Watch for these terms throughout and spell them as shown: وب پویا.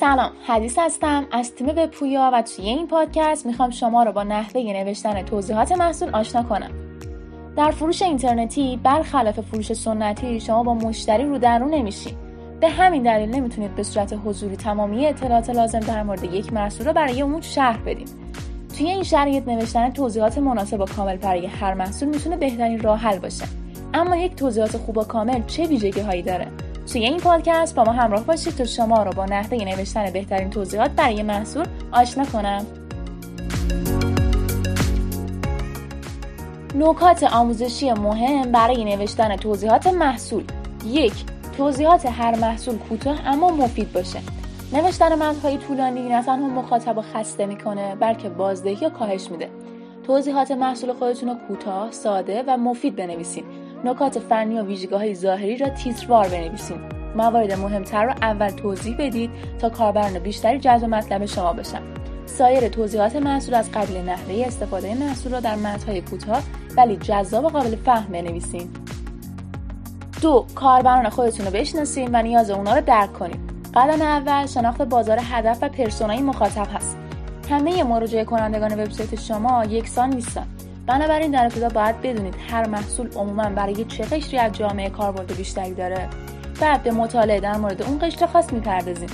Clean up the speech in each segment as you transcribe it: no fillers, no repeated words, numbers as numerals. سلام، حدیث هستم از تیم وب پویا و توی این پادکست میخوام شما رو با نحوه نوشتن توضیحات محصول آشنا کنم. در فروش اینترنتی برخلاف فروش سنتی شما با مشتری رو در رو نمیشین. به همین دلیل نمیتونید به صورت حضوری تمامی اطلاعات لازم در مورد یک محصول رو برای اون شرح بدین. توی این شرایط نوشتن توضیحات مناسب و کامل برای هر محصول میتونه بهترین راه حل باشه. اما یک توضیحات خوب و کامل چه ویژگی‌هایی داره؟ توی این پادکست با ما همراه باشید تا شما رو با نحوه نوشتن بهترین توضیحات برای محصول آشنا کنم. نکات آموزشی مهم برای نوشتن توضیحات محصول: 1. توضیحات هر محصول کوتاه اما مفید باشه. نوشتن متن‌های طولانی نه تنها مخاطب رو خسته می‌کنه، بلکه بازدهی رو کاهش میده. توضیحات محصول خودتون رو کوتاه، ساده و مفید بنویسین. نکات فنی و ویژگی‌های ظاهری را تیتروار بنویسین. موارد مهمتر را اول توضیح بدید تا کاربران بیشتری جذب مطلب شما بشن. سایر توضیحات محصول از قبیل نحوه استفاده محصول را در متن‌های کوتاه ولی جذاب و قابل فهم بنویسین. 2. کاربران خودتون رو بشناسین و نیاز اون‌ها رو درک کنین. قدم اول شناخت بازار هدف و پرسونای مخاطب هست. همه مراجعه کنندگان وبسایت شما یکسان نیستن. بنابراین در ابتدا باید بدونید هر محصول عموماً برای چه قشری از جامعه کاربرد بیشتری داره. بعد به مطالعه در مورد اون قشر خاص می‌پردازیم.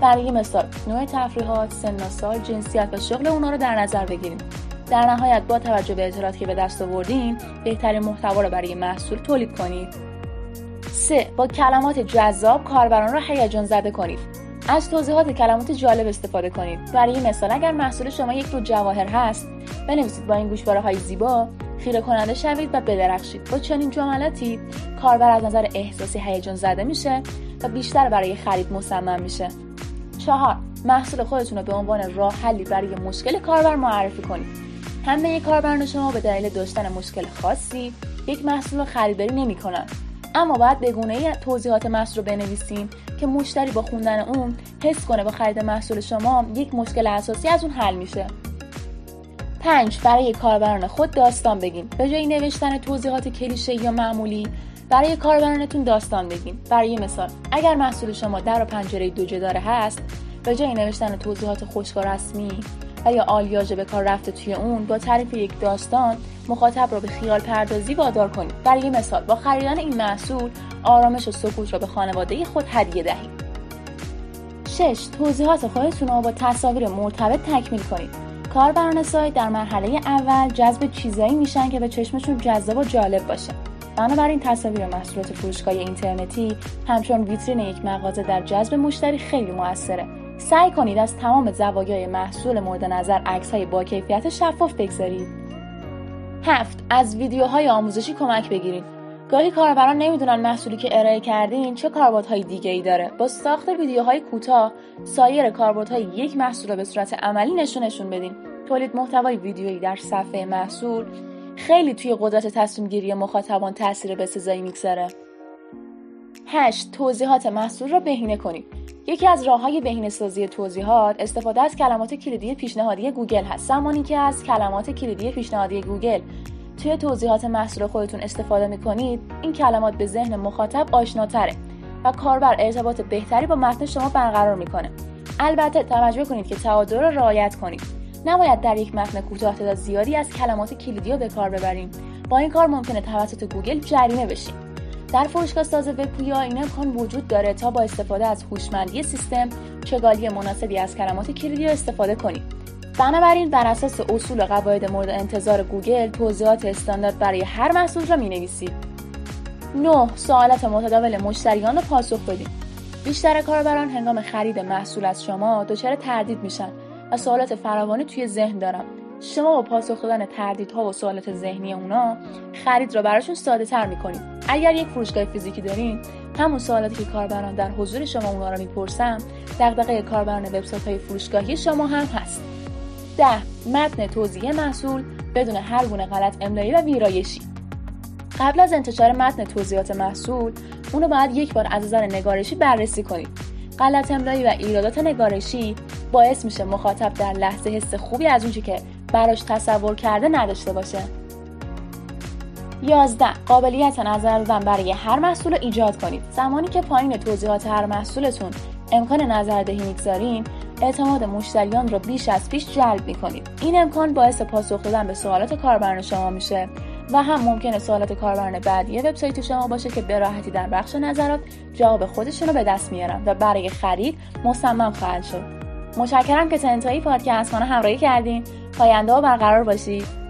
برای مثال نوع تفریحات، سن و سال، جنسیت و شغل اون‌ها رو در نظر بگیریم. در نهایت با توجه به اطلاعاتی که به دست آوردیم، بهترین محتوا رو برای محصول تولید کنید. 3. با کلمات جذاب کاربران را هیجان زده کنید. از توضیحات کلمات جالب استفاده کنید. برای مثال اگر محصول شما یک دو جواهر هست، بنویسید با این گوشواره‌های زیبا خیره کننده شوید و بدرخشید. با چنین جملاتی کاربر از نظر احساسی هیجان زده میشه و بیشتر برای خرید مصمم میشه. 4. محصول خودتون رو به عنوان راه حلی برای مشکل کاربر معرفی کنید. همه کاربران شما به دلیل داشتن مشکل خاصی یک محصول رو خریداری نمی‌کنن. اما باید به گونه‌ای توضیحات محصول رو بنویسیم که مشتری با خوندن اون حس کنه با خرید محصول شما یک مشکل اساسی از اون حل میشه. 5. برای کاربران خود داستان بگین. به جای نوشتن توضیحات کلیشه یا معمولی، برای کاربرانتون داستان بگین. برای مثال اگر محصول شما در و پنجره دو جداره هست، به جای نوشتن توضیحات خشک و رسمی و یا آلیاژ به کار رفته توی اون، با تعریف یک داستان مخاطب را به خیال پردازی وادار کنید. برای مثال با خریدن این محصول آرامش و سکوت را به خانواده خود هدیه دهید. 6. توضیحات خودتون را با تصاویر مرتبط تکمیل کنید. کاربران سایت در مرحله اول جذب چیزایی میشن که به چشمشون جذاب و جالب باشه. بنابراین تصاویر محصولات فروشگاه اینترنتی همچون ویترین یک مغازه در جذب مشتری خیلی موثره. سعی کنید از تمام زوایای محصول مورد نظر عکس‌های با کیفیت شفاف بگذارید. 7. از ویدیوهای آموزشی کمک بگیرید. گاهی کاربران نمیدونن محصولی که ارائه کردین چه کاربردهای دیگه‌ای داره. با ساخت ویدیوهای کوتاه سایر کاربردهای یک محصول رو به صورت عملی نشونشون بدین. تولید محتوای ویدیویی در صفحه محصول خیلی توی قدرت تصمیم گیری مخاطبان تاثیر بسزایی می‌گذاره. 8. توضیحات محصول را بهینه کنید. یکی از راه‌های بهینه‌سازی توضیحات استفاده از کلمات کلیدی پیشنهادی گوگل هست. زمانی که از کلمات کلیدی پیشنهادی گوگل توی توضیحات محصول خودتون استفاده می‌کنید، این کلمات به ذهن مخاطب آشناتره و کاربر ارتباط بهتری با متن شما برقرار می‌کنه. البته توجه کنید که تعادل را رعایت کنید. نباید در یک متن کوتاه تعداد زیادی از کلمات کلیدی رو به کار ببریم. با این کار ممکنه توسط گوگل جریمه بشید. در فروشگاه ساز وب پویا این امکان وجود داره تا با استفاده از هوشمندی سیستم چگالی مناسبی از کلمات کلیدی استفاده کنید. بنابراین بر اساس اصول و قواعد مورد انتظار گوگل توضیحات استاندارد برای هر محصول را می‌نویسید. 9. سوالات متداول مشتریان را پاسخ بدید. بیشتر کاربران هنگام خرید محصول از شما دچار تردید میشن و سوالات فراوانی توی ذهن دارن. شما با پاسخ دادن تردیدها و سوالات ذهنی اونا خرید را براشون ساده‌تر می‌کنید. اگر یک فروشگاه فیزیکی دارین، همون سوالاتی که کاربران در حضور شما اونا رو میپرسن، دغدغه کاربران وبسایت‌های فروشگاهی شما هم هست. 10. متن توضیح محصول بدون هر گونه غلط املایی و ویرایشی. قبل از انتشار متن توضیحات محصول، اونو باید یک بار از نظر نگارشی بررسی کنید. غلط املایی و ایرادات نگارشی باعث میشه مخاطب در لحظه حس خوبی از اونچه که براش تصور کرده نداشته باشه. 11. قابلیت نظر دادن برای هر محصول ایجاد کنید. زمانی که پایین توضیحات هر محصولتون امکان نظردهی میگذارین، اعتماد مشتریان رو بیش از پیش جلب میکنید. این امکان باعث پاسخ دادن به سوالات کاربران شما میشه و هم ممکنه سوالات کاربران بعدی وبسایت شما باشه که به راحتی در بخش نظرات جواب خودشون رو به دست میارن و برای خرید مصمم خواهند شد. متشکرم که تا انتهای پادکست ما همراهی کردین. پاینده و برقرار باشید.